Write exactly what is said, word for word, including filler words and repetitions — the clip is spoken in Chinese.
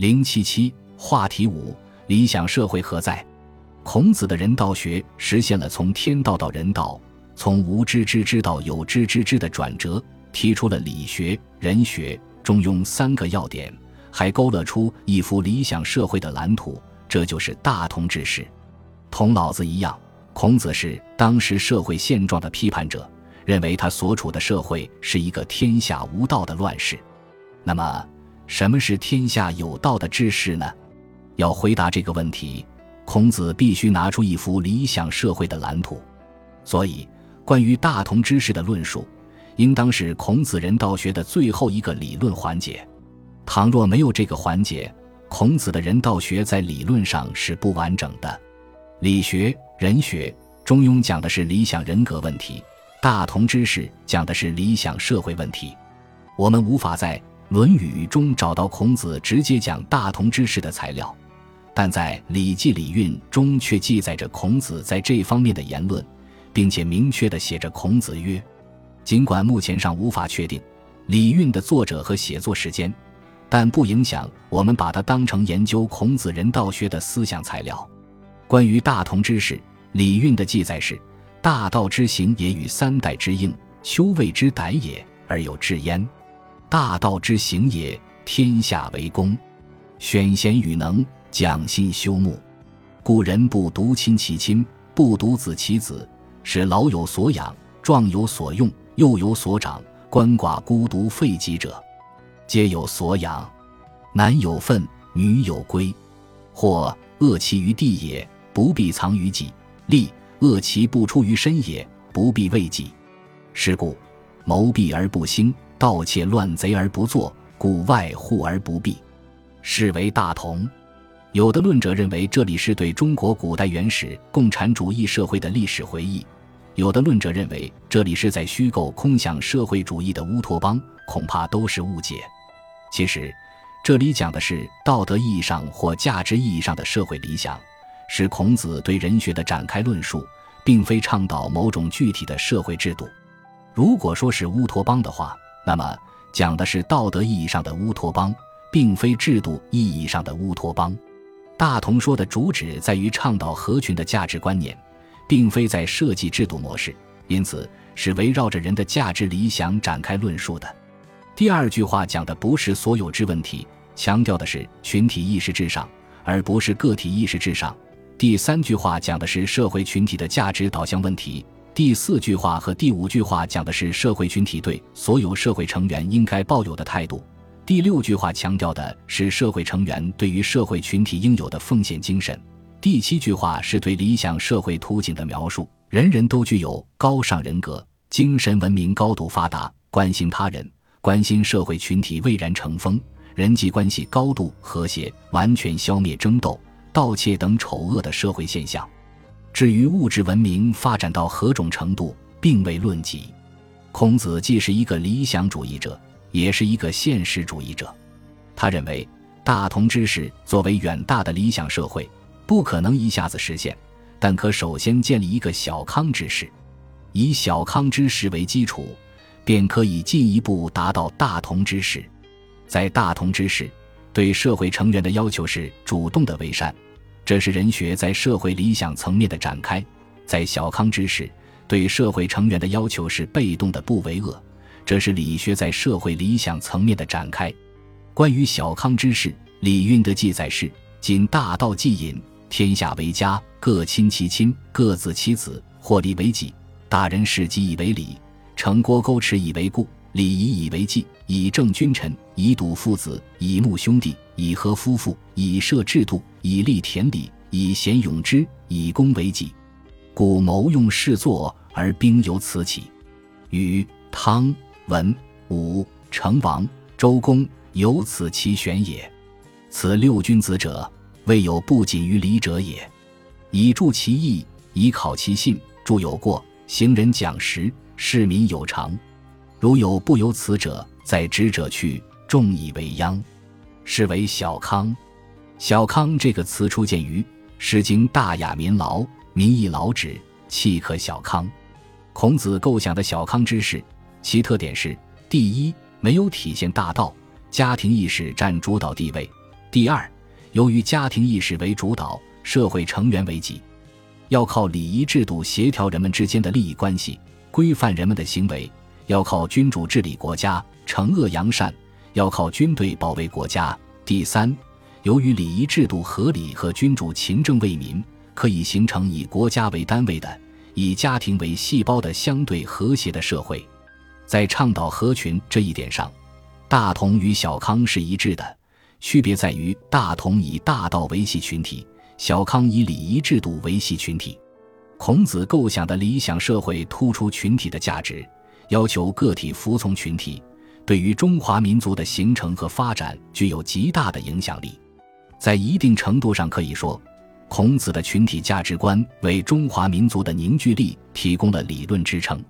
零七七话题五：理想社会何在？孔子的人道学实现了从天道到人道，从无知之知到有知之知的转折，提出了理学、人学、中庸三个要点，还勾勒出一幅理想社会的蓝图，这就是大同之士。同老子一样，孔子是当时社会现状的批判者，认为他所处的社会是一个天下无道的乱世。那么什么是天下有道的之士呢？要回答这个问题，孔子必须拿出一幅理想社会的蓝图。所以，关于大同之士的论述，应当是孔子人道学的最后一个理论环节。倘若没有这个环节，孔子的人道学在理论上是不完整的。理学、人学、中庸讲的是理想人格问题，大同之士讲的是理想社会问题。我们无法在《论语》中找到孔子直接讲大同之士的材料，但在《礼记·礼运》中却记载着孔子在这方面的言论，并且明确地写着孔子曰。尽管目前尚无法确定《礼运》的作者和写作时间，但不影响我们把它当成研究孔子人道学的思想材料。关于大同之士，《礼运》的记载是：大道之行也，与三代之应，修谓之逮也，而有志焉。大道之行也，天下为公，选贤与能，讲信修睦，故人不独亲其亲，不独子其子，使老有所养，壮有所用，幼有所长，鳏寡孤独废疾者，皆有所养。男有分，女有归，或恶其于地也，不必藏于己；利恶其不出于身也，不必畏己。是故谋闭而不兴，盗窃乱贼而不作，故外户而不闭，是为大同。有的论者认为这里是对中国古代原始共产主义社会的历史回忆，有的论者认为这里是在虚构空想社会主义的乌托邦，恐怕都是误解。其实，这里讲的是道德意义上或价值意义上的社会理想，是孔子对人学的展开论述，并非倡导某种具体的社会制度。如果说是乌托邦的话，那么讲的是道德意义上的乌托邦，并非制度意义上的乌托邦。大同说的主旨在于倡导合群的价值观念，并非在设计制度模式，因此是围绕着人的价值理想展开论述的。第二句话讲的不是所有制问题，强调的是群体意识至上，而不是个体意识至上。第三句话讲的是社会群体的价值导向问题。第四句话和第五句话讲的是社会群体对所有社会成员应该抱有的态度。第六句话强调的是社会成员对于社会群体应有的奉献精神。第七句话是对理想社会图景的描述，人人都具有高尚人格，精神文明高度发达，关心他人，关心社会群体蔚然成风，人际关系高度和谐，完全消灭争斗、盗窃等丑恶的社会现象。至于物质文明发展到何种程度，并未论及。孔子既是一个理想主义者，也是一个现实主义者。他认为，大同之士作为远大的理想社会，不可能一下子实现，但可首先建立一个小康之士。以小康之士为基础，便可以进一步达到大同之士。在大同之士，对社会成员的要求是主动的为善，这是人学在社会理想层面的展开。在小康之士，对社会成员的要求是被动的不为恶，这是理学在社会理想层面的展开。关于小康之士，《礼运》的记载是：今大道既隐，天下为家，各亲其亲，各子其子，或离为己。大人事己以为礼，城郭沟池以为固，礼仪以为纪，以正君臣，以笃父子，以睦兄弟，以和夫妇，以设制度，以立田礼，以贤咏之，以公为己。故谋用事作，而兵由此起。禹、汤、文、武、成王、周公，由此其选也。此六君子者，未有不谨于礼者也。以助其义，以考其信，著有过，行人讲实，市民有常。如有不由此者，在职者去，众以为殃，是为小康。小康这个词出现于《诗经·大雅·民劳》，民亦劳止，气可小康。孔子构想的小康之士，其特点是：第一，没有体现大道，家庭意识占主导地位；第二，由于家庭意识为主导，社会成员为己，要靠礼仪制度协调人们之间的利益关系，规范人们的行为，要靠君主治理国家，惩恶扬善，要靠军队保卫国家。第三，由于礼仪制度合理和君主勤政为民，可以形成以国家为单位的、以家庭为细胞的相对和谐的社会。在倡导合群这一点上，大同与小康是一致的，区别在于大同以大道维系群体，小康以礼仪制度维系群体。孔子构想的理想社会突出群体的价值，要求个体服从群体，对于中华民族的形成和发展具有极大的影响力。在一定程度上可以说，孔子的群体价值观为中华民族的凝聚力提供了理论支撑。